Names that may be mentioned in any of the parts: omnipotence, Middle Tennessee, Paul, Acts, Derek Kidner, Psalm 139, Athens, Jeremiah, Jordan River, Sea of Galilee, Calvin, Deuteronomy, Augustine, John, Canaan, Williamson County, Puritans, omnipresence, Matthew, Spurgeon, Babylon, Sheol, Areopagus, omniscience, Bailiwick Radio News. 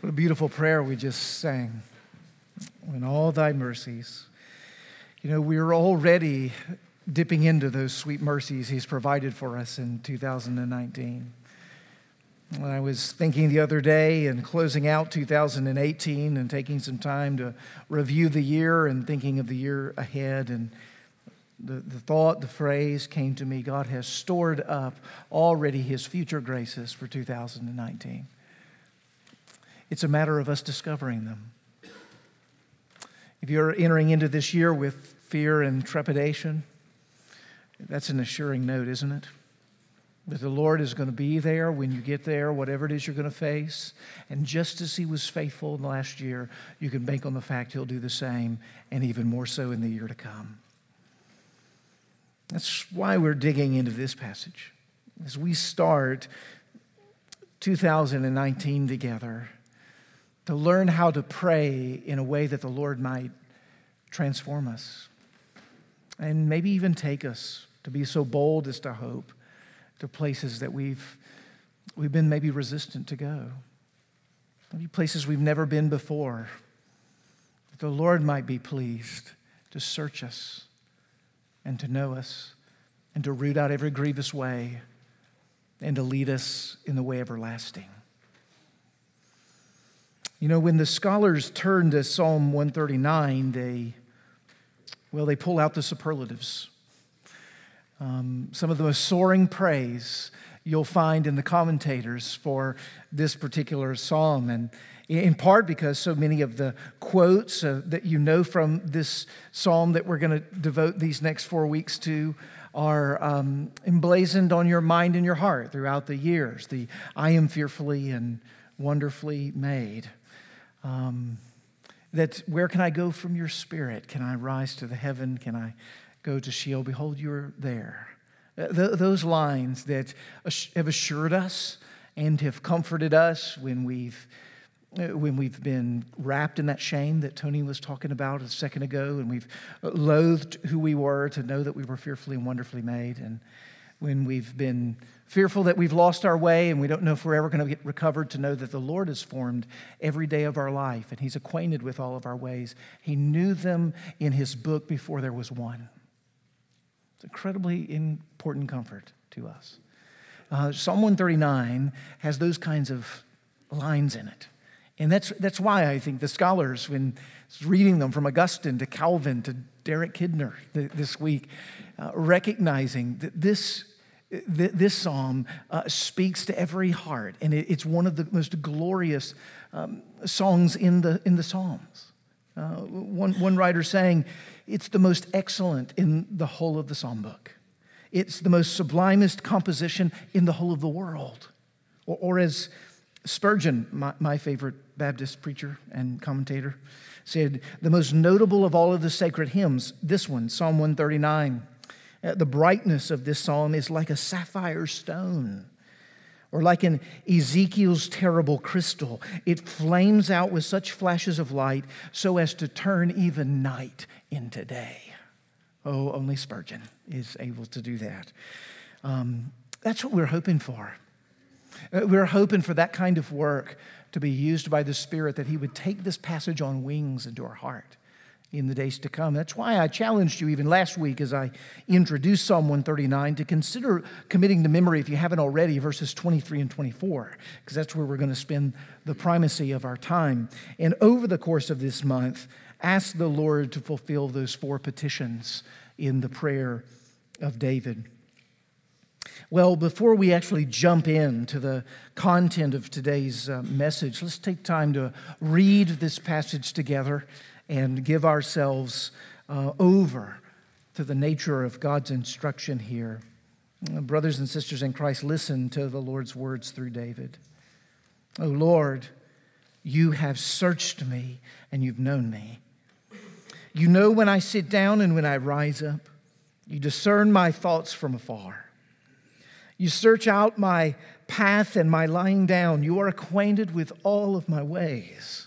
What a beautiful prayer we just sang. In all thy mercies. You know, we're already dipping into those sweet mercies he's provided for us in 2019. When I was thinking the other day and closing out 2018 and taking some time to review the year and thinking of the year ahead, and the thought, the phrase came to me, God has stored up already his future graces for 2019. It's a matter of us discovering them. If you're entering into this year with fear and trepidation, that's an assuring note, isn't it? That the Lord is going to be there when you get there, whatever it is you're going to face. And just as he was faithful in the last year, you can bank on the fact he'll do the same, and even more so in the year to come. That's why we're digging into this passage. As we start 2019 together, to learn how to pray in a way that the Lord might transform us and maybe even take us to be so bold as to hope to places that we've been maybe resistant to go, maybe places we've never been before, that the Lord might be pleased to search us and to know us and to root out every grievous way and to lead us in the way everlasting. You know, when the scholars turn to Psalm 139, they pull out the superlatives. Some of the most soaring praise you'll find in the commentators for this particular psalm, and in part because so many of the quotes that you know from this psalm that we're going to devote these next 4 weeks to are emblazoned on your mind and your heart throughout the years. The I am fearfully and wonderfully made. That where can I go from your spirit? Can I rise to the heaven? Can I go to Sheol? Behold, you are there. Those lines that have assured us and have comforted us when we've been wrapped in that shame that Tony was talking about a second ago, and we've loathed who we were to know that we were fearfully and wonderfully made, and when we've been fearful that we've lost our way and we don't know if we're ever going to get recovered, to know that the Lord has formed every day of our life and he's acquainted with all of our ways. He knew them in his book before there was one. It's incredibly important comfort to us. Psalm 139 has those kinds of lines in it. And that's why I think the scholars, when reading them from Augustine to Calvin to Derek Kidner this week, recognizing that this psalm speaks to every heart, and it's one of the most glorious songs in the Psalms. One writer saying, it's the most excellent in the whole of the psalm book. It's the most sublimest composition in the whole of the world. Or as Spurgeon, my favorite Baptist preacher and commentator, said, the most notable of all of the sacred hymns, this one, Psalm 139, the brightness of this psalm is like a sapphire stone or like an Ezekiel's terrible crystal. It flames out with such flashes of light so as to turn even night into day. Oh, only Spurgeon is able to do that. That's what we're hoping for. We're hoping for that kind of work to be used by the Spirit, that he would take this passage on wings into our heart in the days to come. That's why I challenged you even last week as I introduced Psalm 139 to consider committing to memory, if you haven't already, verses 23 and 24, because that's where we're going to spend the primacy of our time. And over the course of this month, ask the Lord to fulfill those four petitions in the prayer of David. Well, before we actually jump into the content of today's message, let's take time to read this passage together and give ourselves over to the nature of God's instruction here. Brothers and sisters in Christ, listen to the Lord's words through David. O Lord, you have searched me and you've known me. You know when I sit down and when I rise up. You discern my thoughts from afar. You search out my path and my lying down. You are acquainted with all of my ways.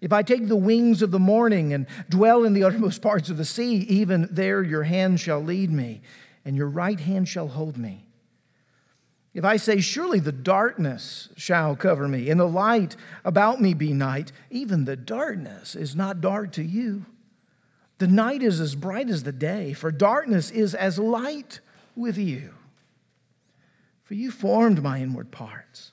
If I take the wings of the morning and dwell in the uttermost parts of the sea, even there your hand shall lead me, and your right hand shall hold me. If I say, surely the darkness shall cover me, and the light about me be night, even the darkness is not dark to you. The night is as bright as the day, for darkness is as light with you. For you formed my inward parts.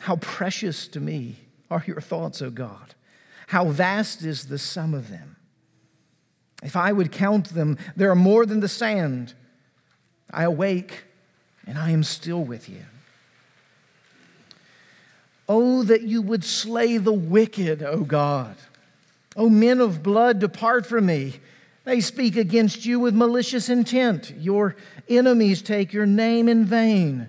How precious to me are your thoughts, O God. How vast is the sum of them. If I would count them, there are more than the sand. I awake, and I am still with you. Oh, that you would slay the wicked, O God. O men of blood, depart from me. They speak against you with malicious intent. Your enemies take your name in vain.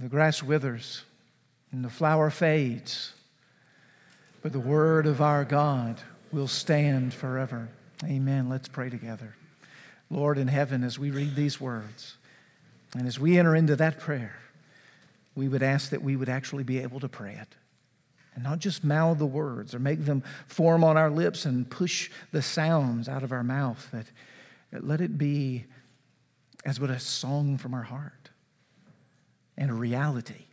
The grass withers and the flower fades, but the word of our God will stand forever. Amen. Let's pray together. Lord in heaven, as we read these words and as we enter into that prayer, we would ask that we would actually be able to pray it and not just mouth the words or make them form on our lips and push the sounds out of our mouth, but let it be as what a song from our heart. And a reality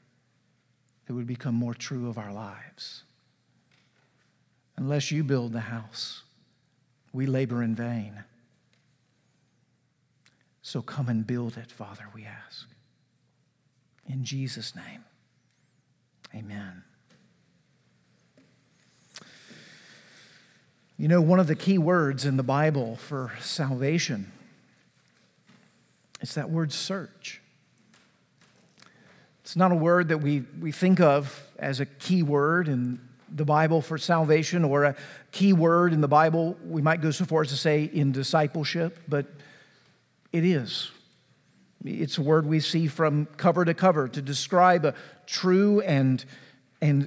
that would become more true of our lives. Unless you build the house, we labor in vain. So come and build it, Father, we ask. In Jesus' name, amen. You know, one of the key words in the Bible for salvation is that word search. It's not a word that we think of as a key word in the Bible for salvation or a key word in the Bible, we might go so far as to say, in discipleship, but it is. It's a word we see from cover to cover to describe a true and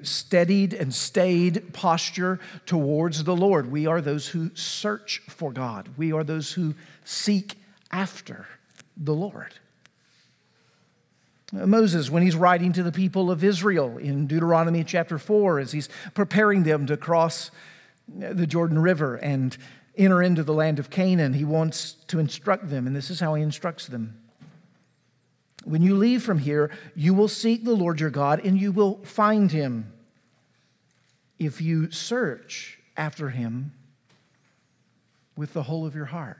steadied and stayed posture towards the Lord. We are those who search for God. We are those who seek after the Lord. Moses, when he's writing to the people of Israel in Deuteronomy chapter 4, as he's preparing them to cross the Jordan River and enter into the land of Canaan, he wants to instruct them, and this is how he instructs them. When you leave from here, you will seek the Lord your God, and you will find him if you search after him with the whole of your heart.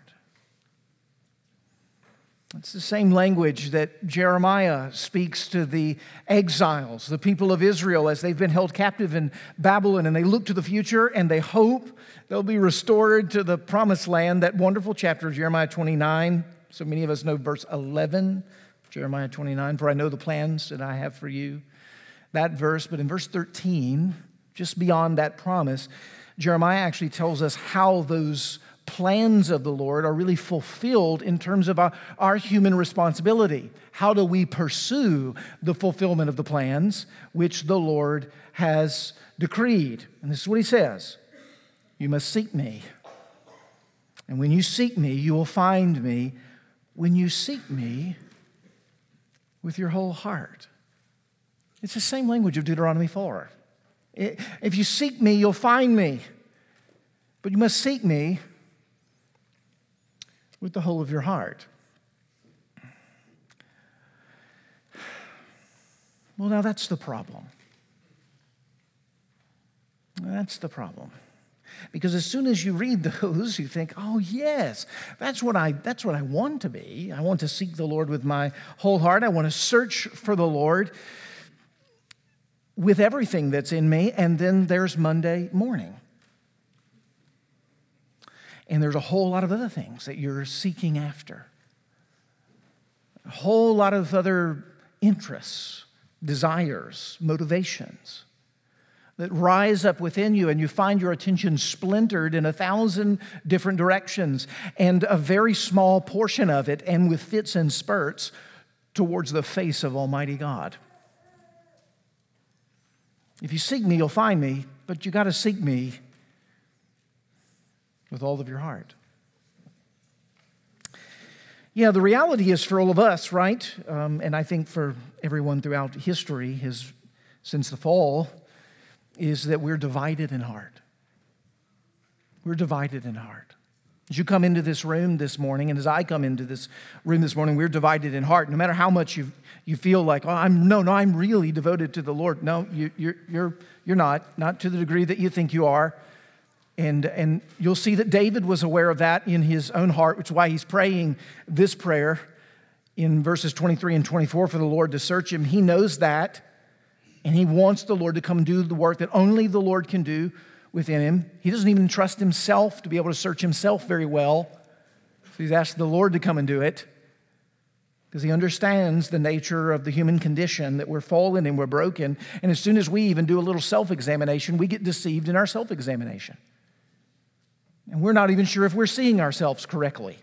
It's the same language that Jeremiah speaks to the exiles, the people of Israel, as they've been held captive in Babylon, and they look to the future and they hope they'll be restored to the promised land. That wonderful chapter, Jeremiah 29, so many of us know verse 11, Jeremiah 29, for I know the plans that I have for you, that verse. But in verse 13, just beyond that promise, Jeremiah actually tells us how those plans of the Lord are really fulfilled in terms of our human responsibility. How do we pursue the fulfillment of the plans which the Lord has decreed? And this is what he says. You must seek me. And when you seek me, you will find me. When you seek me with your whole heart. It's the same language of Deuteronomy 4. If you seek me, you'll find me. But you must seek me with the whole of your heart. Well, now that's the problem. That's the problem. Because as soon as you read those, you think, oh, yes, that's what I want to be. I want to seek the Lord with my whole heart. I want to search for the Lord with everything that's in me. And then there's Monday morning. And there's a whole lot of other things that you're seeking after. A whole lot of other interests, desires, motivations that rise up within you, and you find your attention splintered in 1,000 different directions, and a very small portion of it, and with fits and spurts, towards the face of Almighty God. If you seek me, you'll find me, but you got to seek me with all of your heart. Yeah, the reality is for all of us, right? And I think for everyone throughout history, since the fall, is that we're divided in heart. We're divided in heart. As you come into this room this morning, and as I come into this room this morning, we're divided in heart. No matter how much you feel like, oh, I'm really devoted to the Lord. No, you're not to the degree that you think you are. And you'll see that David was aware of that in his own heart, which is why he's praying this prayer in verses 23 and 24 for the Lord to search him. He knows that, and he wants the Lord to come do the work that only the Lord can do within him. He doesn't even trust himself to be able to search himself very well, so he's asked the Lord to come and do it because he understands the nature of the human condition, that we're fallen and we're broken. And as soon as we even do a little self-examination, we get deceived in our self-examination. And we're not even sure if we're seeing ourselves correctly.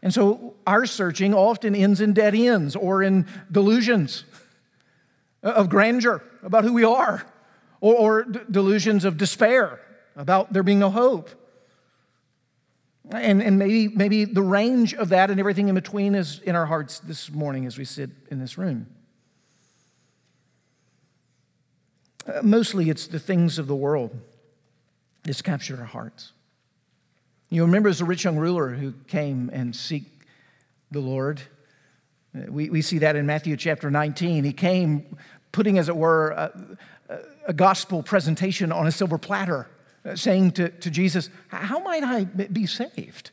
And so our searching often ends in dead ends or in delusions of grandeur about who we are, or delusions of despair about there being no hope. And maybe the range of that and everything in between is in our hearts this morning as we sit in this room. Mostly it's the things of the world. It's captured our hearts. You remember as the rich young ruler who came and seek the Lord. We see that in Matthew chapter 19. He came putting, as it were, a gospel presentation on a silver platter, saying to Jesus, how might I be saved?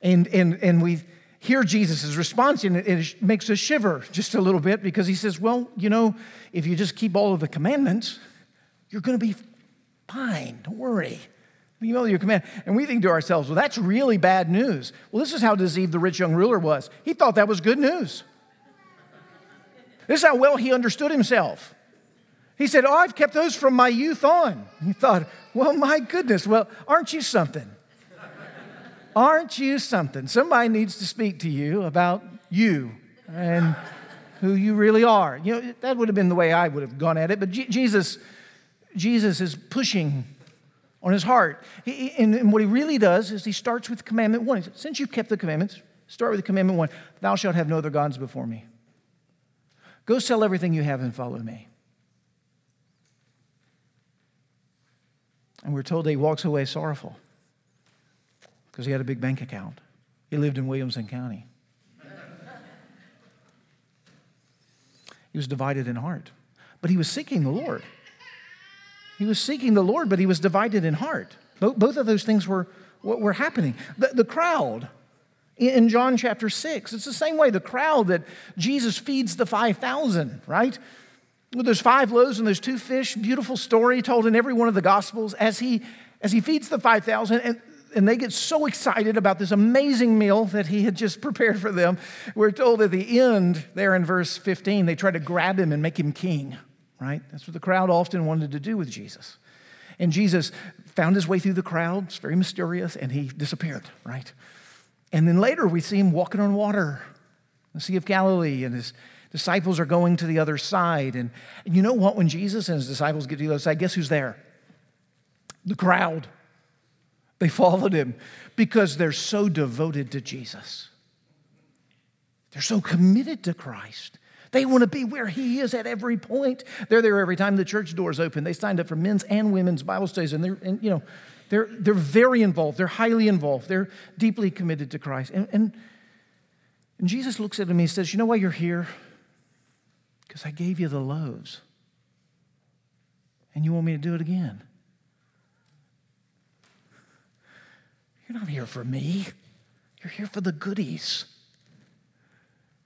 And we hear Jesus' response, and it makes us shiver just a little bit, because he says, well, you know, if you just keep all of the commandments, you're going to be fine, don't worry. You know your command. And we think to ourselves, well, that's really bad news. Well, this is how deceived the rich young ruler was. He thought that was good news. This is how well he understood himself. He said, oh, I've kept those from my youth on. He thought, well, my goodness, well, aren't you something? Aren't you something? Somebody needs to speak to you about you and who you really are. You know, that would have been the way I would have gone at it, but Jesus is pushing on his heart. And what he really does is he starts with commandment one. He says, since you've kept the commandments, start with commandment one. Thou shalt have no other gods before me. Go sell everything you have and follow me. And we're told that he walks away sorrowful because he had a big bank account. He lived in Williamson County. He was divided in heart, but he was seeking the Lord. He was seeking the Lord, but he was divided in heart. Both of those things were what were happening. The crowd in John chapter 6, it's the same way, the crowd that Jesus feeds the 5,000, right? With those 5 loaves and those 2 fish, beautiful story told in every one of the Gospels. As he feeds the 5,000, and they get so excited about this amazing meal that he had just prepared for them. We're told at the end there in verse 15, they try to grab him and make him king. Right? That's what the crowd often wanted to do with Jesus. And Jesus found his way through the crowd. It's very mysterious, and he disappeared, right? And then later we see him walking on water, the Sea of Galilee, and his disciples are going to the other side. And you know what? When Jesus and his disciples get to the other side, guess who's there? The crowd. They followed him because they're so devoted to Jesus. They're so committed to Christ. They want to be where he is at every point. They're there every time the church doors open. They signed up for men's and women's Bible studies, and they're very involved. They're highly involved. They're deeply committed to Christ. And Jesus looks at him and he says, you know why you're here? Because I gave you the loaves. And you want me to do it again? You're not here for me. You're here for the goodies.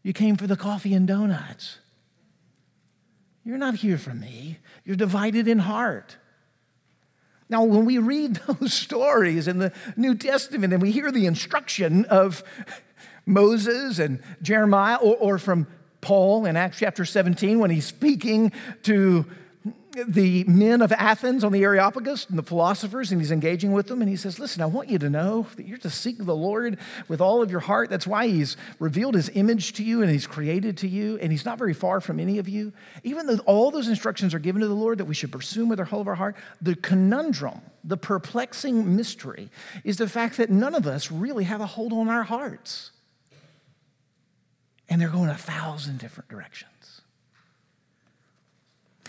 You came for the coffee and donuts. You're not here for me. You're divided in heart. Now, when we read those stories in the New Testament and we hear the instruction of Moses and Jeremiah, or from Paul in Acts chapter 17 when he's speaking to the men of Athens on the Areopagus and the philosophers, and he's engaging with them, and he says, listen, I want you to know that you're to seek the Lord with all of your heart. That's why he's revealed his image to you, and he's created to you, and he's not very far from any of you. Even though all those instructions are given to the Lord that we should pursue with the whole of our heart, the conundrum, the perplexing mystery is the fact that none of us really have a hold on our hearts. And they're going 1,000 different directions.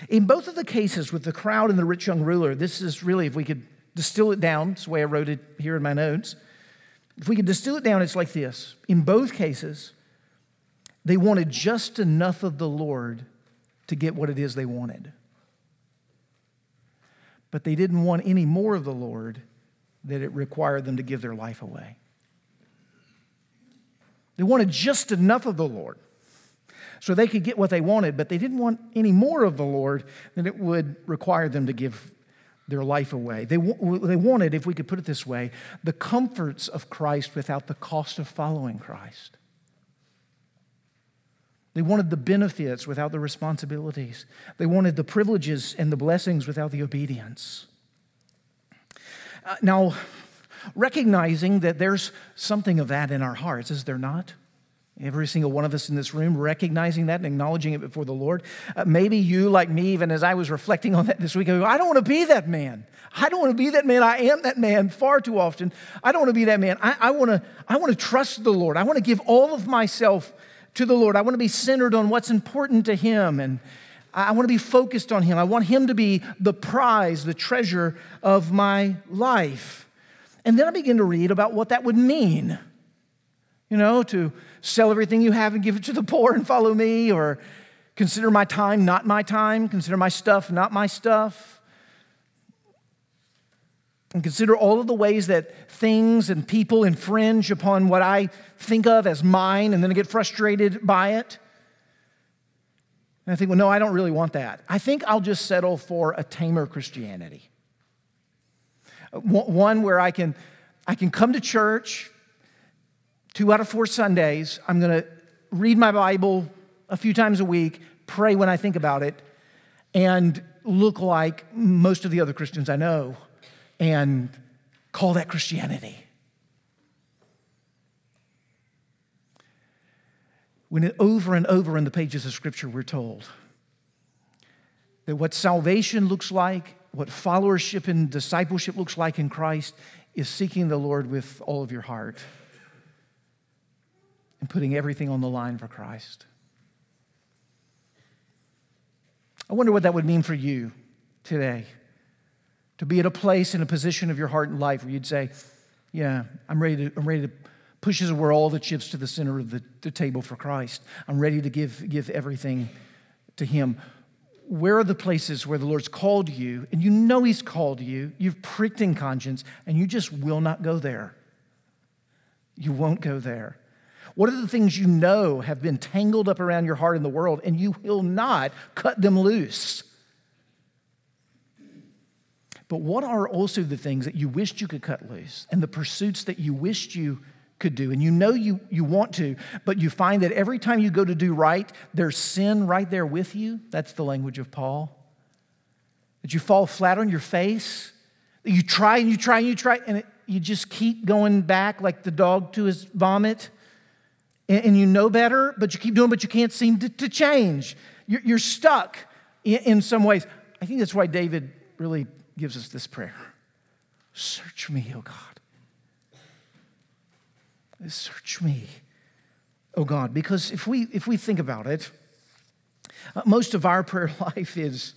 In both of the cases with the crowd and the rich young ruler, this is really, if we could distill it down, it's the way I wrote it here in my notes. If we could distill it down, it's like this. In both cases, they wanted just enough of the Lord to get what it is they wanted. But they didn't want any more of the Lord that it required them to give their life away. They wanted just enough of the Lord so they could get what they wanted, but they didn't want any more of the Lord than it would require them to give their life away. They wanted, if we could put it this way, the comforts of Christ without the cost of following Christ. They wanted the benefits without the responsibilities. They wanted the privileges and the blessings without the obedience. Now, recognizing that there's something of that in our hearts, is there not? Every single one of us in this room recognizing that and acknowledging it before the Lord. Maybe you, like me, even as I was reflecting on that this week, I go, I don't want to be that man. I don't want to be that man. I am that man far too often. I don't want to be that man. I want to trust the Lord. I want to give all of myself to the Lord. I want to be centered on what's important to Him, and I want to be focused on Him. I want Him to be the prize, the treasure of my life. And then I begin to read about what that would mean, to sell everything you have and give it to the poor and follow me, or consider my time not my time, consider my stuff not my stuff, and consider all of the ways that things and people infringe upon what I think of as mine, and then I get frustrated by it. And I think, well, no, I don't really want that. I think I'll just settle for a tamer Christianity. One where I can come to church 2 out of 4 Sundays. I'm going to read my Bible a few times a week, pray when I think about it, and look like most of the other Christians I know and call that Christianity. When over and over in the pages of Scripture we're told that what salvation looks like, what followership and discipleship looks like in Christ, is seeking the Lord with all of your heart and putting everything on the line for Christ. I wonder what that would mean for you today, to be at a place and a position of your heart and life where you'd say, yeah, I'm ready to push his world, all the chips to the center of the table for Christ. I'm ready to give everything to Him. Where are the places where the Lord's called you, and you know He's called you, you've pricked in conscience, and you just will not go there? You won't go there. What are the things you know have been tangled up around your heart in the world, and you will not cut them loose? But what are also the things that you wished you could cut loose, and the pursuits that you wished you could do, and you know you want to, but you find that every time you go to do right, there's sin right there with you? That's the language of Paul. That you fall flat on your face, that you try and you try and you try, and you just keep going back like the dog to his vomit, and you know better, but you keep doing, but you can't seem to change. You're stuck in some ways. I think that's why David really gives us this prayer. Search me, O God. Search me, oh God, because if we think about it, Most of our prayer life is,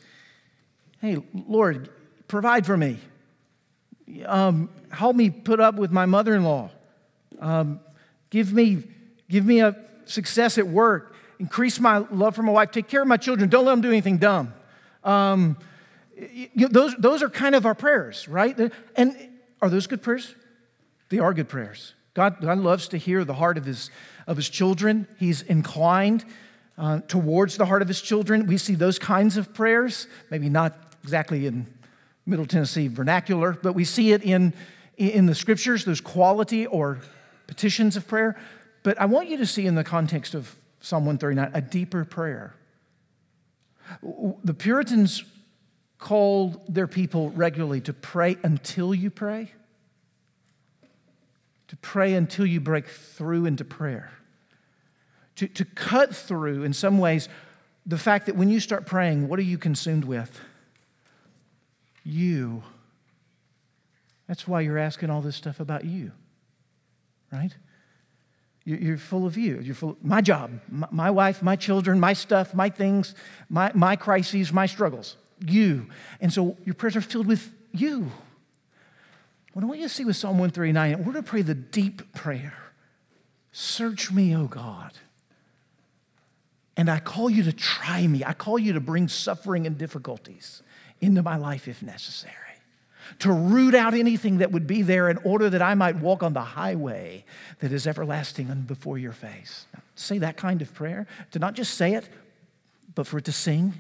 hey, Lord, provide for me. Help me put up with my mother-in-law. Give me a success at work. Increase my love for my wife. Take care of my children. Don't let them do anything dumb. Those are kind of our prayers, right? And are those good prayers? They are good prayers. God loves to hear the heart of his children. He's inclined towards the heart of his children. We see those kinds of prayers, maybe not exactly in Middle Tennessee vernacular, but we see it in the scriptures, those quality or petitions of prayer. But I want you to see in the context of Psalm 139 a deeper prayer. The Puritans called their people regularly to pray until you pray, to pray until you break through into prayer, to cut through, in some ways, the fact that when you start praying, what are you consumed with? You. That's why you're asking all this stuff about you, right? You're full of you. You're full of my job, my wife, my children, my stuff, my things, my crises, my struggles, you. And so your prayers are filled with you. What I want you to see with Psalm 139, we're to pray the deep prayer. Search me, O God, and I call you to try me. I call you to bring suffering and difficulties into my life if necessary, to root out anything that would be there in order that I might walk on the highway that is everlasting and before your face. Now, to say that kind of prayer, to not just say it, but for it to sing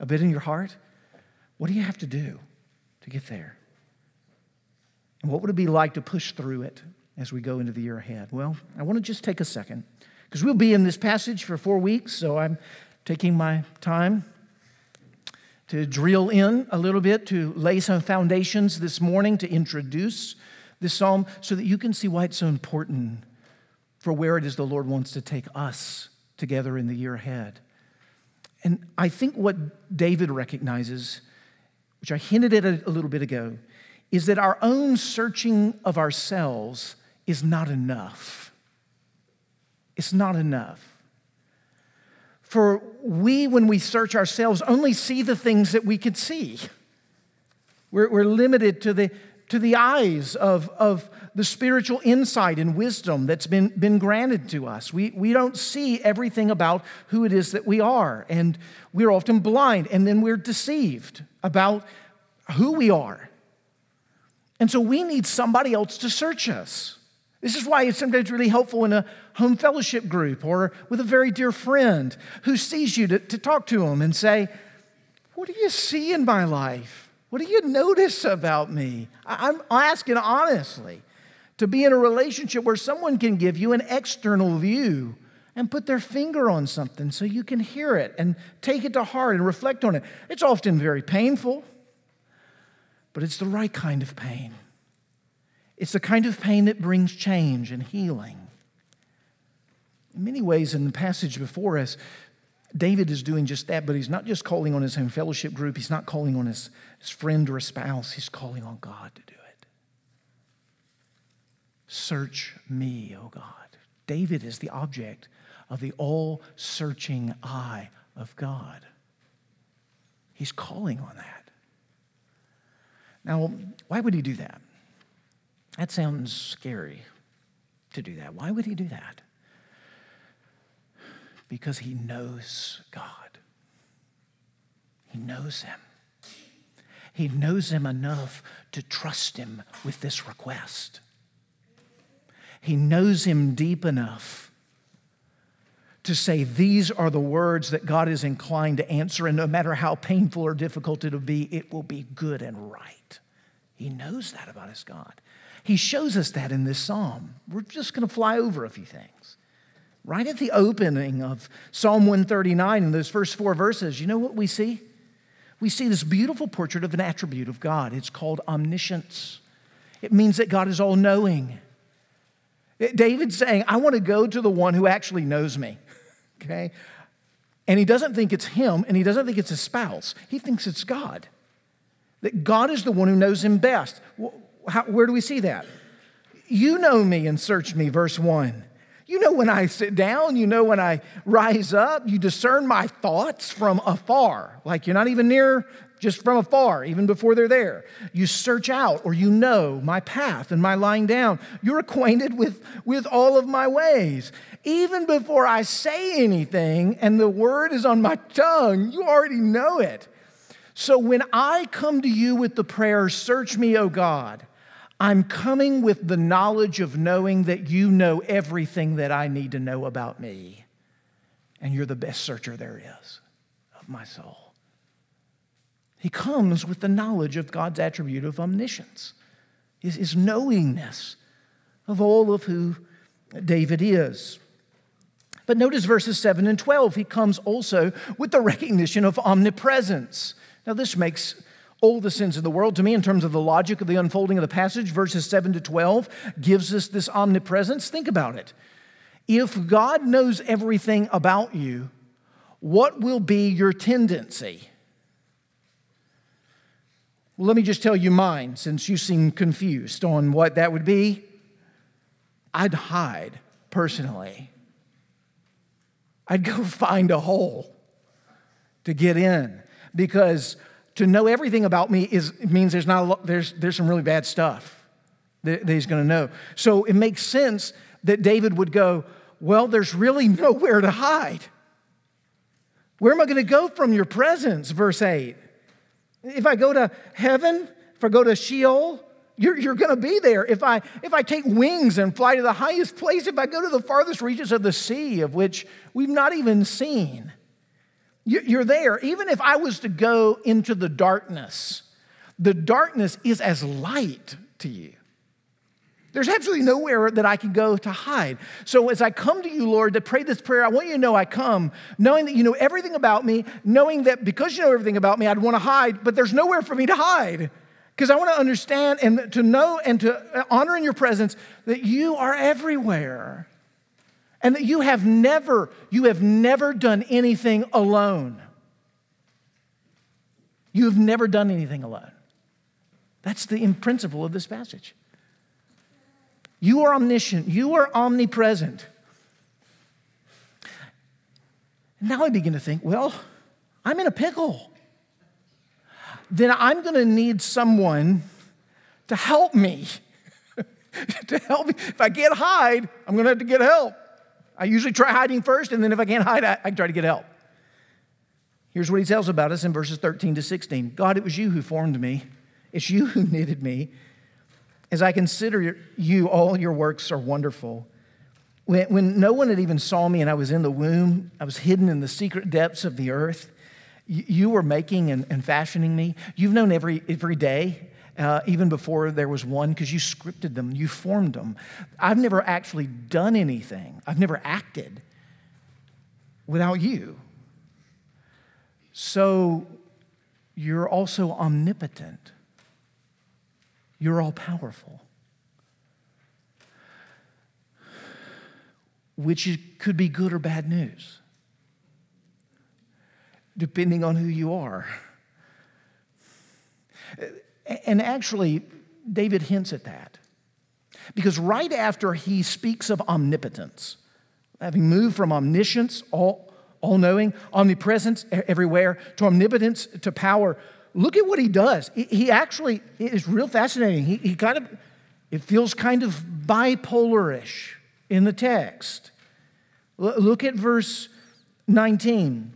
a bit in your heart, what do you have to do to get there? And what would it be like to push through it as we go into the year ahead? Well, I want to just take a second, because we'll be in this passage for 4 weeks, so I'm taking my time to drill in a little bit, to lay some foundations this morning, to introduce this psalm so that you can see why it's so important for where it is the Lord wants to take us together in the year ahead. And I think what David recognizes, which I hinted at a little bit ago, is that our own searching of ourselves is not enough. It's not enough. For we, when we search ourselves, only see the things that we can see. We're limited to the eyes of the spiritual insight and wisdom that's been granted to us. We don't see everything about who it is that we are, and we're often blind, and then we're deceived about who we are. And so we need somebody else to search us. This is why it's sometimes really helpful in a home fellowship group or with a very dear friend who sees you to talk to them and say, what do you see in my life? What do you notice about me? I'm asking honestly to be in a relationship where someone can give you an external view and put their finger on something so you can hear it and take it to heart and reflect on it. It's often very painful. But it's the right kind of pain. It's the kind of pain that brings change and healing. In many ways, in the passage before us, David is doing just that, but he's not just calling on his own fellowship group. He's not calling on his friend or his spouse. He's calling on God to do it. Search me, O God. David is the object of the all-searching eye of God. He's calling on that. Now, why would he do that? That sounds scary to do that. Why would he do that? Because he knows God. He knows him. He knows him enough to trust him with this request. He knows him deep enough to say, these are the words that God is inclined to answer, and no matter how painful or difficult it'll be, it will be good and right. He knows that about his God. He shows us that in this psalm. We're just going to fly over a few things. Right at the opening of Psalm 139, in those first 4 verses, you know what we see? We see this beautiful portrait of an attribute of God. It's called omniscience. It means that God is all-knowing. David's saying, I want to go to the one who actually knows me. Okay? And he doesn't think it's him, and he doesn't think it's his spouse. He thinks it's God. That God is the one who knows him best. Where do we see that? You know me and search me, verse 1. You know when I sit down, you know when I rise up, you discern my thoughts from afar. Like you're not even near, just from afar, even before they're there. You search out, or you know my path and my lying down. You're acquainted with all of my ways. Even before I say anything and the word is on my tongue, you already know it. So when I come to you with the prayer, search me, O God, I'm coming with the knowledge of knowing that you know everything that I need to know about me. And you're the best searcher there is of my soul. He comes with the knowledge of God's attribute of omniscience, his knowingness of all of who David is. But notice verses 7 and 12. He comes also with the recognition of omnipresence. Now this makes all the sins of the world to me in terms of the logic of the unfolding of the passage. Verses 7 to 12 gives us this omnipresence. Think about it. If God knows everything about you, what will be your tendency? Well, let me just tell you mine, since you seem confused on what that would be. I'd hide personally. I'd go find a hole to get in, because to know everything about me means there's some really bad stuff that he's going to know. So it makes sense that David would go, well, there's really nowhere to hide. Where am I going to go from your presence? Verse 8. If I go to heaven, if I go to Sheol, you're going to be there. If I take wings and fly to the highest place, if I go to the farthest reaches of the sea, of which we've not even seen, you're there. Even if I was to go into the darkness is as light to you. There's absolutely nowhere that I can go to hide. So as I come to you, Lord, to pray this prayer, I want you to know I come knowing that you know everything about me, knowing that because you know everything about me, I'd want to hide, but there's nowhere for me to hide. Because I want to understand and to know and to honor in your presence that you are everywhere and that you have never done anything alone. You have never done anything alone. That's the principle of this passage. You are omniscient. You are omnipresent. Now I begin to think, well, I'm in a pickle. Then I'm going to need someone to help me. If I can't hide, I'm going to have to get help. I usually try hiding first, and then if I can't hide, I try to get help. Here's what he tells about us in verses 13 to 16. God, it was you who formed me. It's you who knitted me. As I consider you, all your works are wonderful. When no one had even saw me and I was in the womb, I was hidden in the secret depths of the earth. You were making and fashioning me. You've known every day, even before there was one, because you scripted them. You formed them. I've never actually done anything. I've never acted without you. So you're also omnipotent. You're all-powerful. Which could be good or bad news, depending on who you are. And actually, David hints at that. Because right after he speaks of omnipotence, having moved from omniscience, all-knowing, omnipresence everywhere, to omnipotence, to power, look at what he does. He actually, it's real fascinating. He kind of, it feels kind of bipolar-ish in the text. Look at verse 19.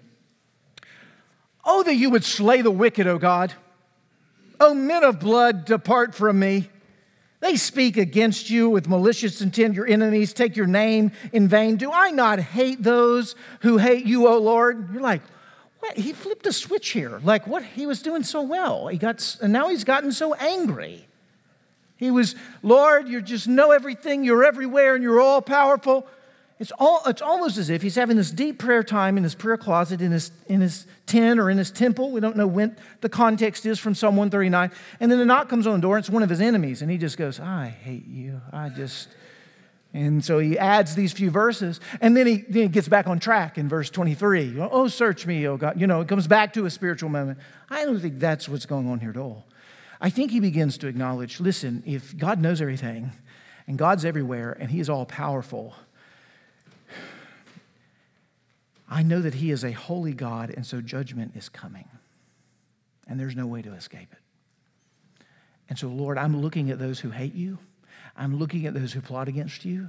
Oh, that you would slay the wicked, O God. O men of blood, depart from me. They speak against you with malicious intent. Your enemies take your name in vain. Do I not hate those who hate you, O Lord? You're like, what? He flipped a switch here. Like, what? He was doing so well. And now he's gotten so angry. He was, Lord, you just know everything. You're everywhere and you're all powerful. It's almost as if he's having this deep prayer time in his prayer closet, in his tent or in his temple. We don't know when the context is from Psalm 139. And then a knock comes on the door, and it's one of his enemies. And he just goes, I hate you. And so he adds these few verses. And then he gets back on track in verse 23. Oh, search me, oh God. It comes back to a spiritual moment. I don't think that's what's going on here at all. I think he begins to acknowledge, listen, if God knows everything, and God's everywhere, and he is all powerful, I know that he is a holy God, and so judgment is coming. And there's no way to escape it. And so, Lord, I'm looking at those who hate you. I'm looking at those who plot against you.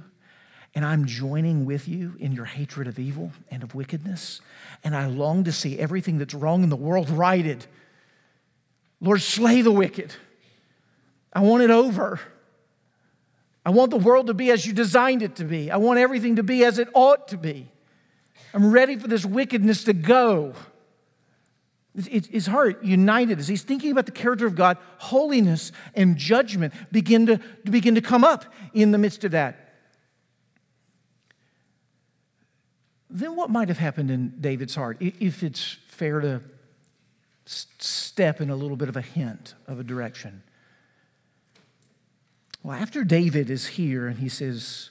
And I'm joining with you in your hatred of evil and of wickedness. And I long to see everything that's wrong in the world righted. Lord, slay the wicked. I want it over. I want the world to be as you designed it to be. I want everything to be as it ought to be. I'm ready for this wickedness to go. His heart united as he's thinking about the character of God, holiness and judgment begin to come up in the midst of that. Then what might have happened in David's heart, if it's fair to step in a little bit of a hint of a direction? Well, after David is here and he says,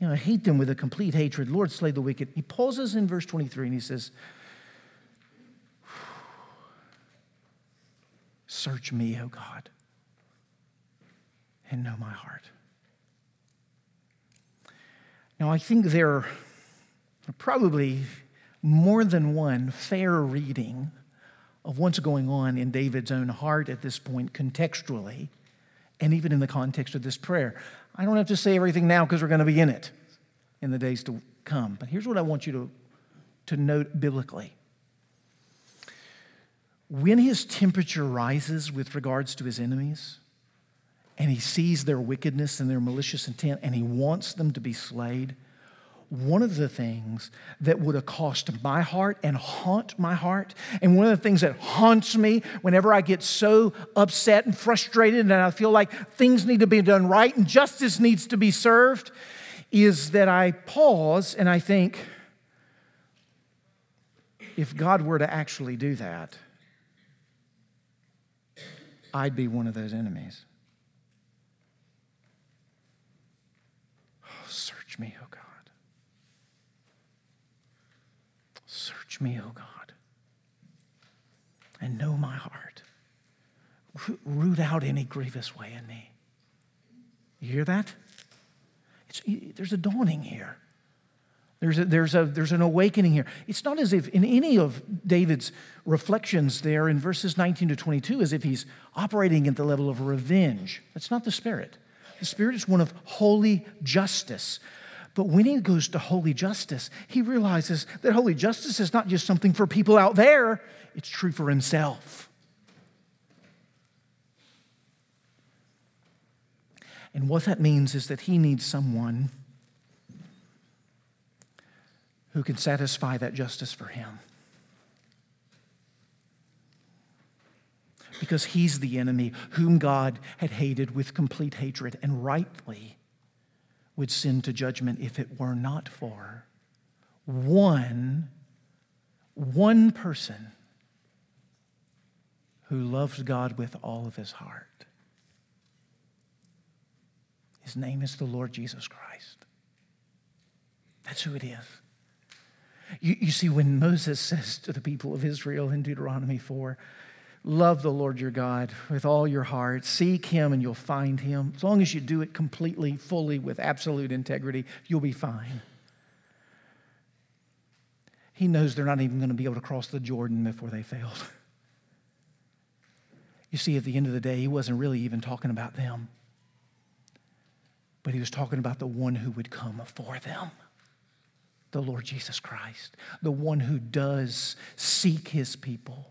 you know, I hate them with a complete hatred. Lord, slay the wicked. He pauses in verse 23 and he says, search me, O God, and know my heart. Now, I think there are probably more than one fair reading of what's going on in David's own heart at this point contextually, and even in the context of this prayer. I don't have to say everything now because we're going to be in it in the days to come. But here's what I want you to note biblically. When his temperature rises with regards to his enemies, and he sees their wickedness and their malicious intent, and he wants them to be slayed, one of the things that would accost my heart and haunt my heart, and one of the things that haunts me whenever I get so upset and frustrated and I feel like things need to be done right and justice needs to be served, is that I pause and I think, if God were to actually do that, I'd be one of those enemies. Oh, search me, oh God. Search me, O God, and know my heart. Root out any grievous way in me. You hear that? There's a dawning here. There's an awakening here. It's not as if in any of David's reflections there in verses 19 to 22 as if he's operating at the level of revenge. That's not the Spirit. The Spirit is one of holy justice. But when he goes to holy justice, he realizes that holy justice is not just something for people out there. It's true for himself. And what that means is that he needs someone who can satisfy that justice for him. Because he's the enemy whom God had hated with complete hatred, and rightly would send to judgment if it were not for one person who loved God with all of his heart. His name is the Lord Jesus Christ. That's who it is. You see, when Moses says to the people of Israel in Deuteronomy 4, love the Lord your God with all your heart. Seek him and you'll find him. As long as you do it completely, fully, with absolute integrity, you'll be fine. He knows they're not even going to be able to cross the Jordan before they failed. You see, at the end of the day, he wasn't really even talking about them. But he was talking about the one who would come for them. The Lord Jesus Christ. The one who does seek his people.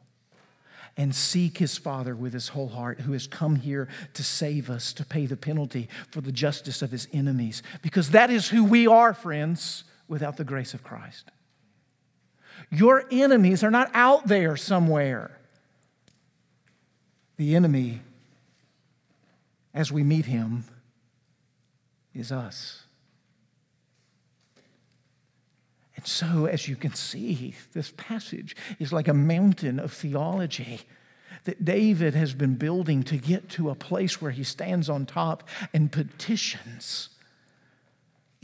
And seek his Father with his whole heart, who has come here to save us, to pay the penalty for the justice of his enemies. Because that is who we are, friends, without the grace of Christ. Your enemies are not out there somewhere. The enemy, as we meet him, is us. And so, as you can see, this passage is like a mountain of theology that David has been building to get to a place where he stands on top and petitions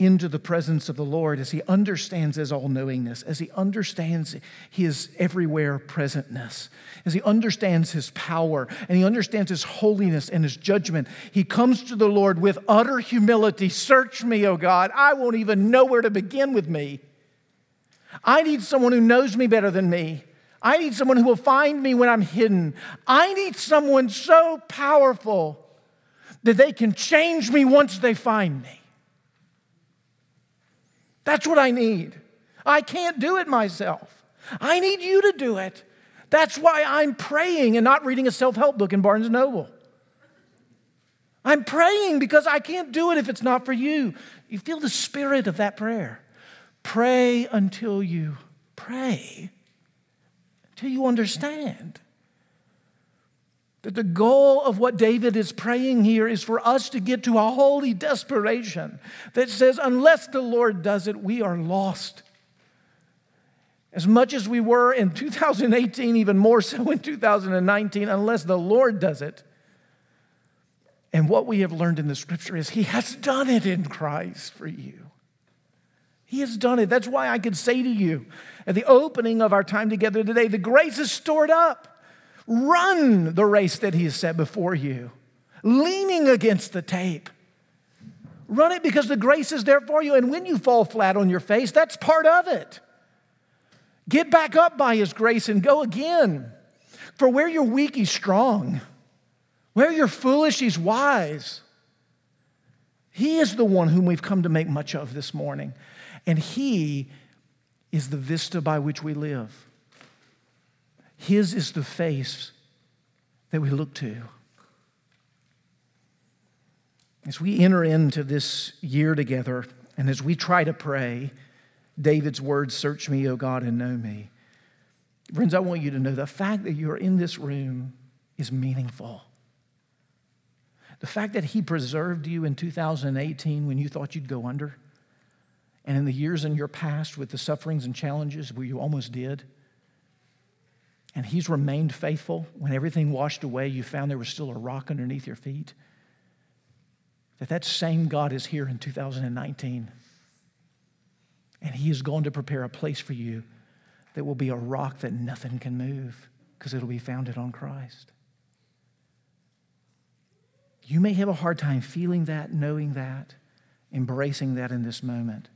into the presence of the Lord as he understands his all-knowingness, as he understands his everywhere presentness, as he understands his power, and he understands his holiness and his judgment. He comes to the Lord with utter humility. Search me, O God. I won't even know where to begin with me. I need someone who knows me better than me. I need someone who will find me when I'm hidden. I need someone so powerful that they can change me once they find me. That's what I need. I can't do it myself. I need you to do it. That's why I'm praying and not reading a self-help book in Barnes & Noble. I'm praying because I can't do it if it's not for you. You feel the spirit of that prayer. Pray until you pray, until you understand that the goal of what David is praying here is for us to get to a holy desperation that says, unless the Lord does it, we are lost. As much as we were in 2018, even more so in 2019, unless the Lord does it. And what we have learned in the scripture is he has done it in Christ for you. He has done it. That's why I could say to you at the opening of our time together today, the grace is stored up. Run the race that he has set before you, leaning against the tape. Run it because the grace is there for you. And when you fall flat on your face, that's part of it. Get back up by his grace and go again. For where you're weak, he's strong. Where you're foolish, he's wise. He is the one whom we've come to make much of this morning. And he is the vista by which we live. His is the face that we look to. As we enter into this year together, and as we try to pray, David's words, search me, O God, and know me. Friends, I want you to know the fact that you're in this room is meaningful. The fact that he preserved you in 2018 when you thought you'd go under, and in the years in your past with the sufferings and challenges where you almost did, and he's remained faithful when everything washed away, you found there was still a rock underneath your feet, that same God is here in 2019, and he is going to prepare a place for you that will be a rock that nothing can move because it'll be founded on Christ. You may have a hard time feeling that, knowing that, embracing that in this moment.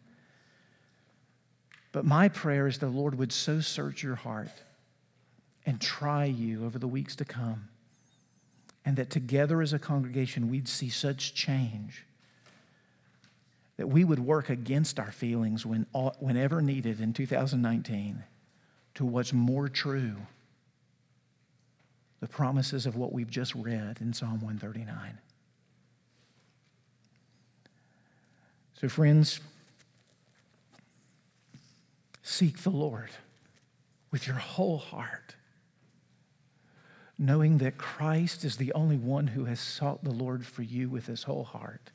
But my prayer is the Lord would so search your heart and try you over the weeks to come, and that together as a congregation we'd see such change that we would work against our feelings whenever needed in 2019 to what's more true, the promises of what we've just read in Psalm 139. So friends, seek the Lord with your whole heart, knowing that Christ is the only one who has sought the Lord for you with his whole heart.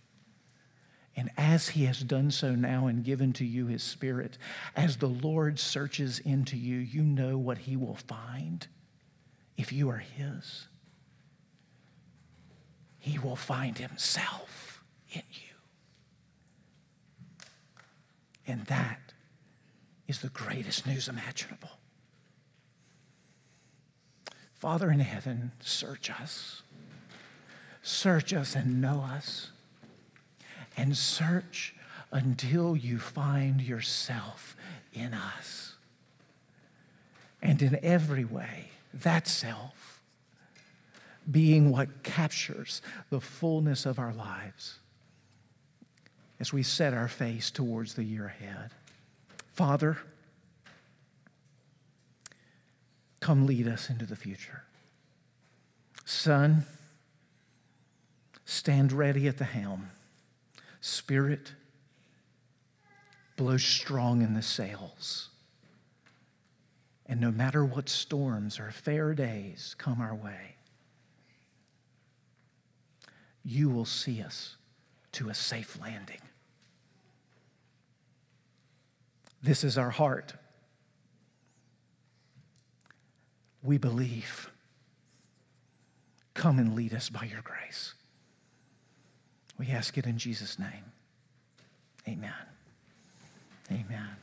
And as he has done so now and given to you his Spirit, as the Lord searches into you, you know what he will find. If you are his, he will find himself in you. And that is the greatest news imaginable. Father in heaven, search us. Search us and know us. And search until you find yourself in us. And in every way, that self being what captures the fullness of our lives as we set our face towards the year ahead. Father, come lead us into the future. Son, stand ready at the helm. Spirit, blow strong in the sails. And no matter what storms or fair days come our way, you will see us to a safe landing. This is our heart. We believe. Come and lead us by your grace. We ask it in Jesus' name. Amen. Amen.